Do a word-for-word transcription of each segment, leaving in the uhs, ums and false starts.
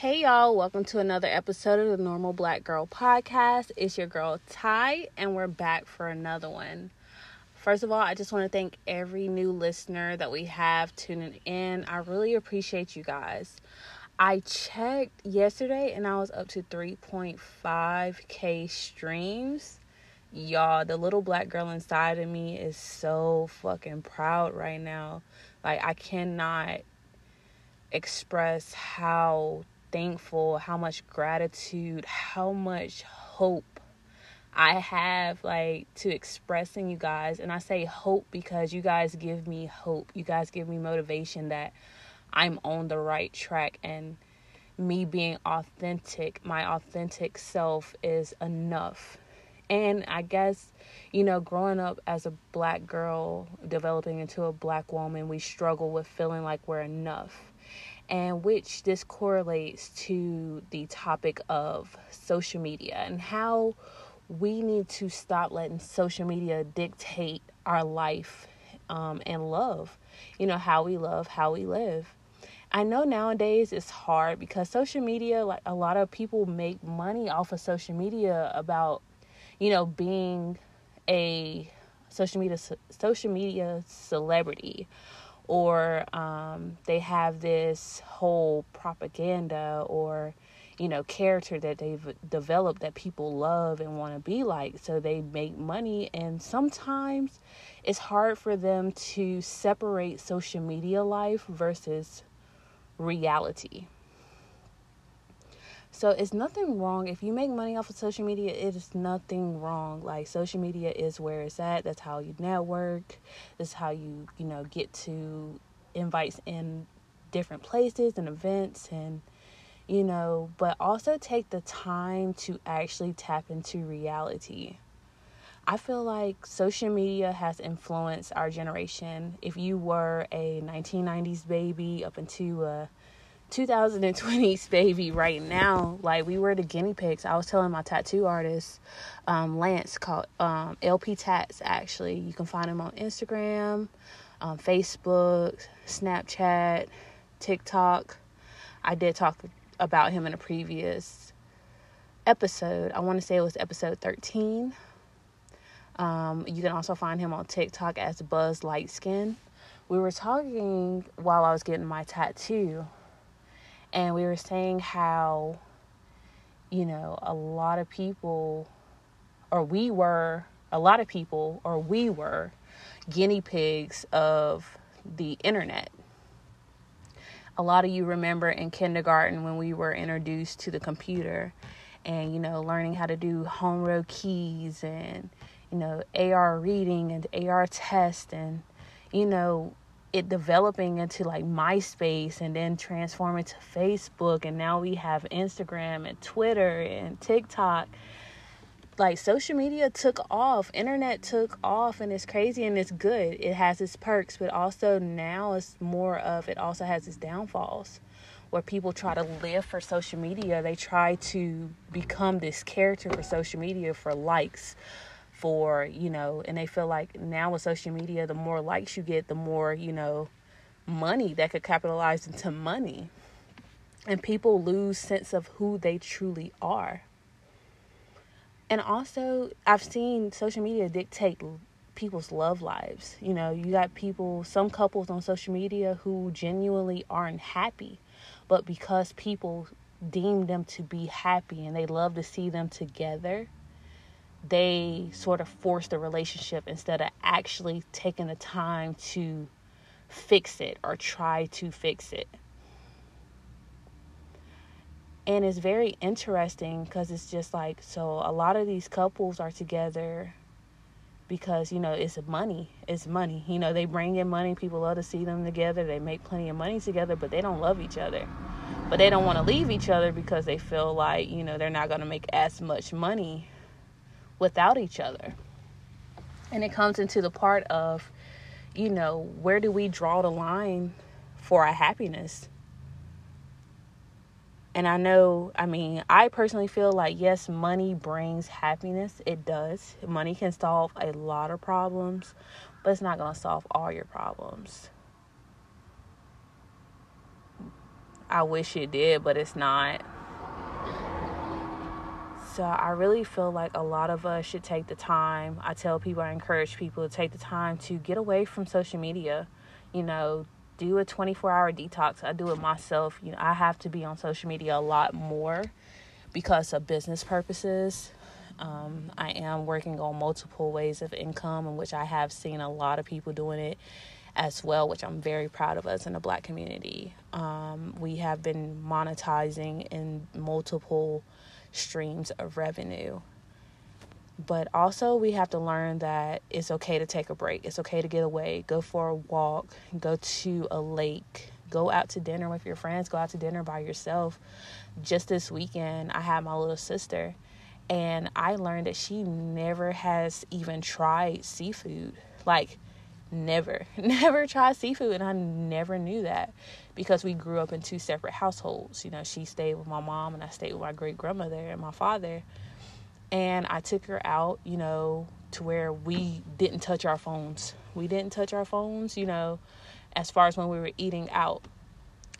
Hey y'all, welcome to another episode of the Normal Black Girl Podcast. It's your girl Ty, and we're back for another one. First of all, I just want to thank every new listener that we have tuning in. I really appreciate you guys. I checked yesterday and I was up to three point five k streams. Y'all, the little black girl inside of me is so fucking proud right now. Like, I cannot express how thankful, how much gratitude, how much hope I have, like, to expressing you guys. And I say hope because you guys give me hope. You guys give me motivation that I'm on the right track, and me being authentic, my authentic self, is enough. And I guess, you know, growing up as a black girl, developing into a black woman, we struggle with feeling like we're enough. And which this correlates to the topic of social media and how we need to stop letting social media dictate our life um, and love. You know, how we love, how we live. I know nowadays it's hard because social media, like, a lot of people make money off of social media about, you know, being a social media social media celebrity. Or um, they have this whole propaganda or, you know, character that they've developed that people love and want to be like. So they make money, and sometimes it's hard for them to separate social media life versus reality. So it's nothing wrong. If you make money off of social media, it is nothing wrong. Like, social media is where it's at. That's how you network. That's how you, you know, get to invites in different places and events and, you know, but also take the time to actually tap into reality. I feel like social media has influenced our generation. If you were a nineteen nineties baby up into a twenty twenties baby right now, like, we were the guinea pigs. I was telling my tattoo artist um Lance, called um L P Tats, actually. You can find him on Instagram, um, Facebook, Snapchat, TikTok. I did talk about him in a previous episode. I want to say it was episode thirteen. Um you can also find him on TikTok as Buzz Light Skin. We were talking while I was getting my tattoo, and we were saying how, you know, a lot of people, or we were, a lot of people, or we were guinea pigs of the internet. A lot of you remember in kindergarten when we were introduced to the computer and, you know, learning how to do home row keys and, you know, A R reading and A R test and, you know, it developing into, like, MySpace and then transforming to Facebook, and now we have Instagram and Twitter and TikTok. Like, social media took off, internet took off, and it's crazy and it's good. It has its perks, but also now it's more of, it also has its downfalls, where people try to live for social media. They try to become this character for social media, for likes, for, you know, and they feel like now with social media, the more likes you get, the more, you know, money that could capitalize into money. And people lose sense of who they truly are. And also, I've seen social media dictate people's love lives. You know, you got people, some couples on social media who genuinely aren't happy, but because people deem them to be happy and they love to see them together, they sort of force the relationship instead of actually taking the time to fix it or try to fix it. And it's very interesting because it's just like, so a lot of these couples are together because, you know, it's money. It's money. You know, they bring in money. People love to see them together. They make plenty of money together, but they don't love each other. But they don't want to leave each other because they feel like, you know, they're not going to make as much money without each other. And it comes into the part of, you know, where do we draw the line for our happiness? And I know, I mean, I personally feel like, yes, money brings happiness. It does. Money can solve a lot of problems, but it's not going to solve all your problems. I wish it did, but it's not. So I really feel like a lot of us should take the time. I tell people, I encourage people to take the time to get away from social media. You know, do a twenty-four hour detox. I do it myself. You know, I have to be on social media a lot more because of business purposes. Um, I am working on multiple ways of income, in which I have seen a lot of people doing it as well, which I'm very proud of us in the Black community. Um, we have been monetizing in multiple streams of revenue. But also we have to learn that it's okay to take a break. It's okay to get away, go for a walk, go to a lake, go out to dinner with your friends, go out to dinner by yourself. Just this weekend, I had my little sister, and I learned that she never has even tried seafood. Like, never, never tried seafood. And I never knew that because we grew up in two separate households. You know, she stayed with my mom and I stayed with my great-grandmother and my father. And I took her out, you know, to where we didn't touch our phones. We didn't touch our phones, you know, as far as when we were eating out.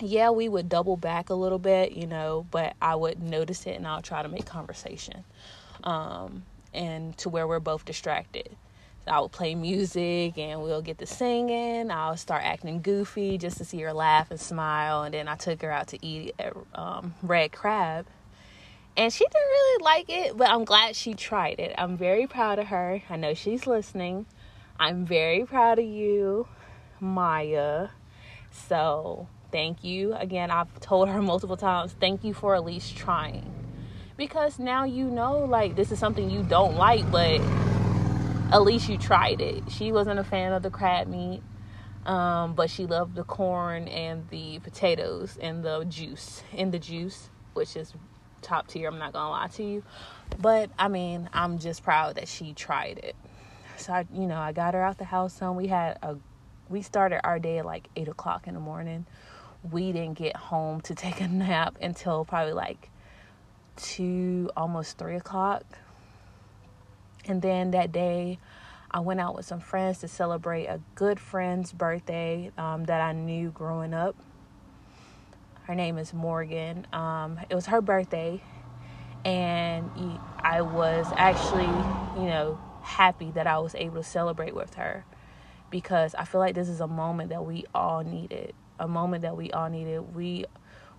Yeah, we would double back a little bit, you know, but I would notice it and I'll try to make conversation. Um, and to where we're both distracted. So I would play music and we'll get to singing. I'll start acting goofy just to see her laugh and smile. And then I took her out to eat at um, Red Crab. And she didn't really like it, but I'm glad she tried it. I'm very proud of her. I know she's listening. I'm very proud of you, Maya. So thank you. Again, I've told her multiple times, thank you for at least trying. Because now you know, like, this is something you don't like, but at least you tried it. She wasn't a fan of the crab meat, um, but she loved the corn and the potatoes and the juice. And the juice, which is top tier, I'm not gonna lie to you. But I mean, I'm just proud that she tried it. So I, you know, I got her out the house, and we had a we started our day at like eight o'clock in the morning. We didn't get home to take a nap until probably like two, almost three o'clock. And then that day I went out with some friends to celebrate a good friend's birthday um, that I knew growing up. Her name is Morgan. Um, it was her birthday, and I was actually, you know, happy that I was able to celebrate with her, because I feel like this is a moment that we all needed. A moment that we all needed. We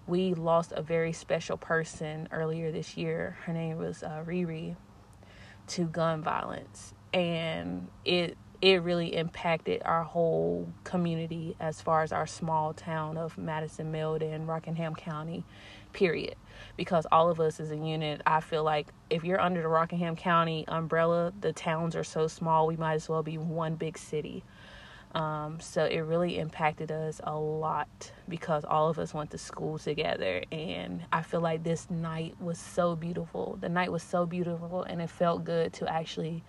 we lost a very special person earlier this year. Her name was uh, Riri, to gun violence, and it it really impacted our whole community as far as our small town of Madison Milden, Rockingham County, period. Because all of us as a unit, I feel like if you're under the Rockingham County umbrella, the towns are so small, we might as well be one big city. Um, so it really impacted us a lot because all of us went to school together. And I feel like this night was so beautiful. The night was so beautiful, and it felt good to actually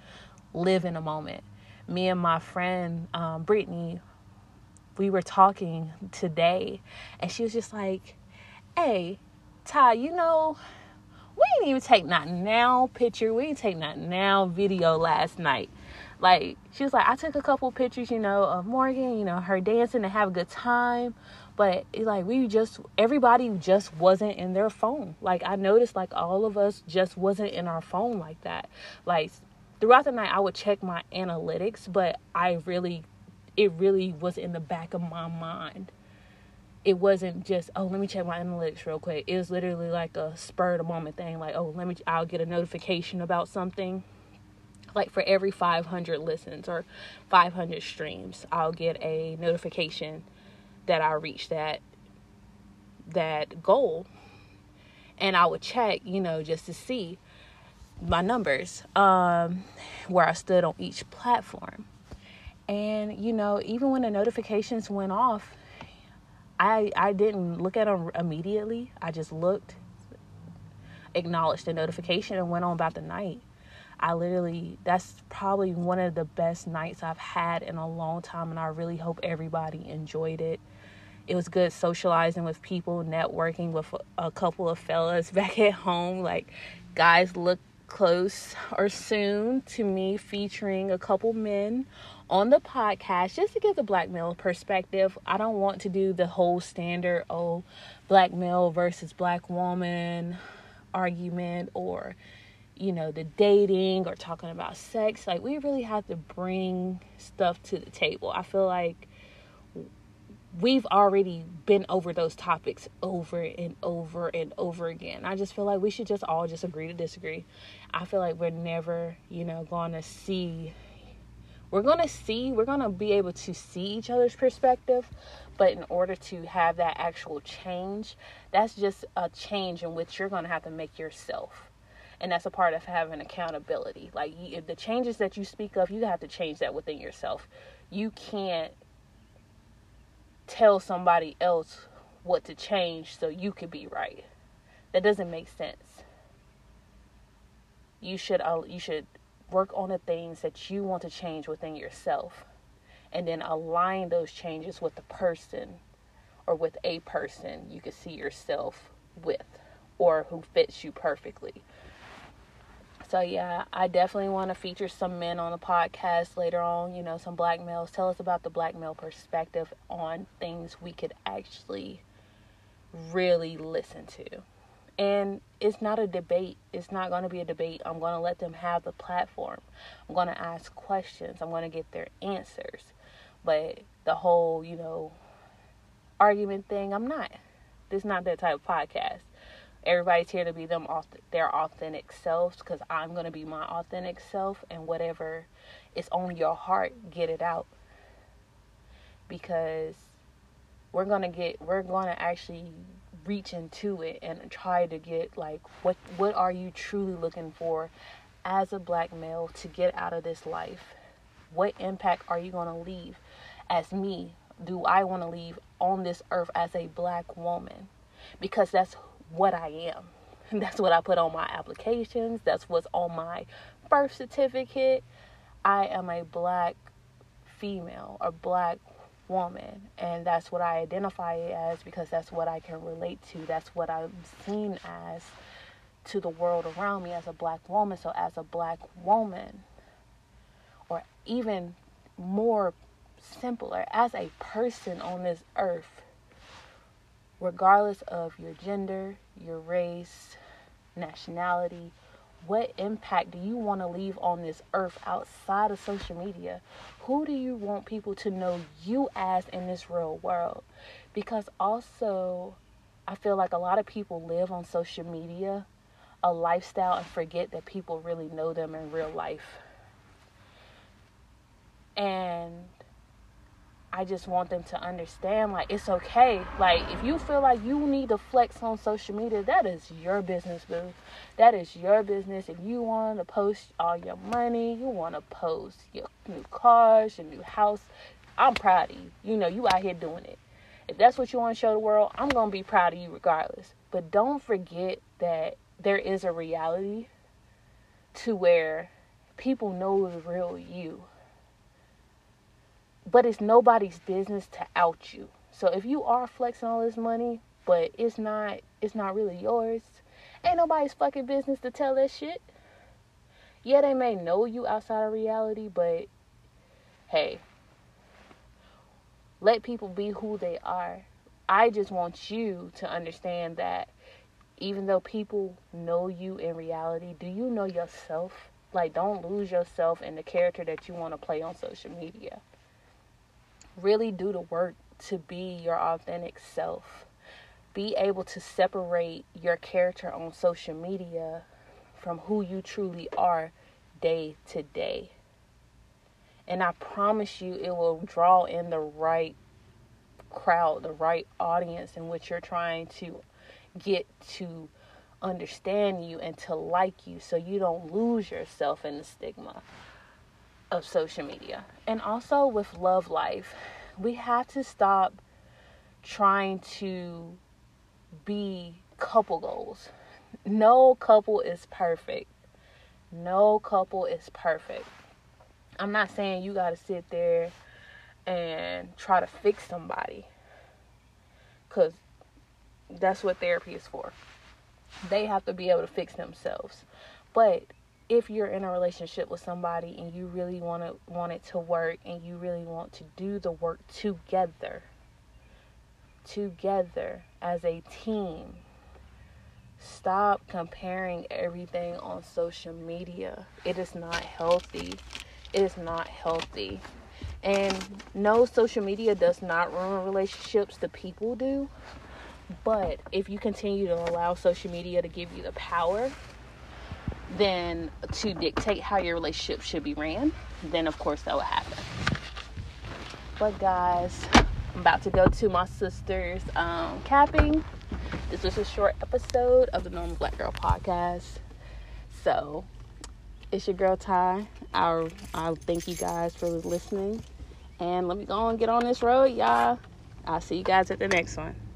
live in a moment. Me and my friend, um, Brittany, we were talking today, and she was just like, hey, Ty, you know, we didn't even take not now picture. We didn't take not now video last night. Like, she was like, I took a couple pictures, you know, of Morgan, you know, her dancing and have a good time. But, like, we just, everybody just wasn't in their phone. Like, I noticed, like, all of us just wasn't in our phone like that. Like, throughout the night, I would check my analytics, but I really, it really was in the back of my mind. It wasn't just, oh, let me check my analytics real quick. It was literally like a spur of the moment thing. Like, oh, let me, I'll get a notification about something. Like, for every five hundred listens or five hundred streams, I'll get a notification that I reached that, that goal. And I would check, you know, just to see my numbers, um, where I stood on each platform. And, you know, even when the notifications went off, I, I didn't look at them immediately. I just looked, acknowledged the notification, and went on about the night. I literally, that's probably one of the best nights I've had in a long time. And I really hope everybody enjoyed it. It was good socializing with people, networking with a couple of fellas back at home. Like, guys looked close or soon to me featuring a couple men on the podcast just to give the black male perspective. I don't want to do the whole standard, oh, black male versus black woman argument, or, you know, the dating or talking about sex. Like, we really have to bring stuff to the table. I feel like we've already been over those topics over and over and over again. I just feel like we should just all just agree to disagree. I feel like we're never, you know, going to see, we're going to see, we're going to be able to see each other's perspective. But in order to have that actual change, that's just a change in which you're going to have to make yourself. And that's a part of having accountability. Like, if the changes that you speak of, you have to change that within yourself. You can't tell somebody else what to change so you could be right. That doesn't make sense. You should uh, you should work on the things that you want to change within yourself, and then align those changes with the person or with a person you could see yourself with or who fits you perfectly. So yeah, I definitely want to feature some men on the podcast later on, you know, some black males. Tell us about the black male perspective on things we could actually really listen to. And it's not a debate. It's not going to be a debate. I'm going to let them have the platform. I'm going to ask questions. I'm going to get their answers. But the whole, you know, argument thing, I'm not. This is not that type of podcast. Everybody's here to be them, their authentic selves, because I'm going to be my authentic self, and whatever is on your heart, get it out. Because we're going to get, we're going to actually reach into it and try to get, like, what, what are you truly looking for as a black male to get out of this life? What impact are you going to leave as me? Do I want to leave on this earth as a black woman? Because that's what I am. And that's what I put on my applications. That's what's on my birth certificate. I am a black female or black woman, and that's what I identify as, because that's what I can relate to. That's what I'm seen as to the world around me as a black woman. So as a black woman, or even more simpler, as a person on this earth, regardless of your gender, your race, nationality, what impact do you want to leave on this earth outside of social media? Who do you want people to know you as in this real world? Because also, I feel like a lot of people live on social media a lifestyle and forget that people really know them in real life. And I just want them to understand, like, it's okay. Like, if you feel like you need to flex on social media, that is your business, boo. That is your business. If you want to post all your money, you want to post your new cars, your new house, I'm proud of you. You know, you out here doing it. If that's what you want to show the world, I'm going to be proud of you regardless. But don't forget that there is a reality to where people know the real you. But it's nobody's business to out you. So if you are flexing all this money, but it's not it's not really yours, ain't nobody's fucking business to tell that shit. Yeah, they may know you outside of reality, but hey, let people be who they are. I just want you to understand that even though people know you in reality, do you know yourself? Like, don't lose yourself in the character that you want to play on social media. Really do the work to be your authentic self. Be able to separate your character on social media from who you truly are day to day. And I promise you, it will draw in the right crowd, the right audience in which you're trying to get to understand you and to like you, so you don't lose yourself in the stigma of social media. And also with love life, we have to stop trying to be couple goals. No couple is perfect. No couple is perfect. I'm not saying you gotta sit there and try to fix somebody, because that's what therapy is for. They have to be able to fix themselves. But if you're in a relationship with somebody and you really want to want it to work and you really want to do the work together, together as a team, stop comparing everything on social media. It is not healthy. It is not healthy. And no, social media does not ruin relationships. The people do. But if you continue to allow social media to give you the power then to dictate how your relationship should be ran, then of course that will happen. But guys, I'm about to go to my sister's um, capping. This was a short episode of the Normal Black Girl Podcast. So, it's your girl Ty. I, I thank you guys for listening. And let me go and get on this road, y'all. I'll see you guys at the next one.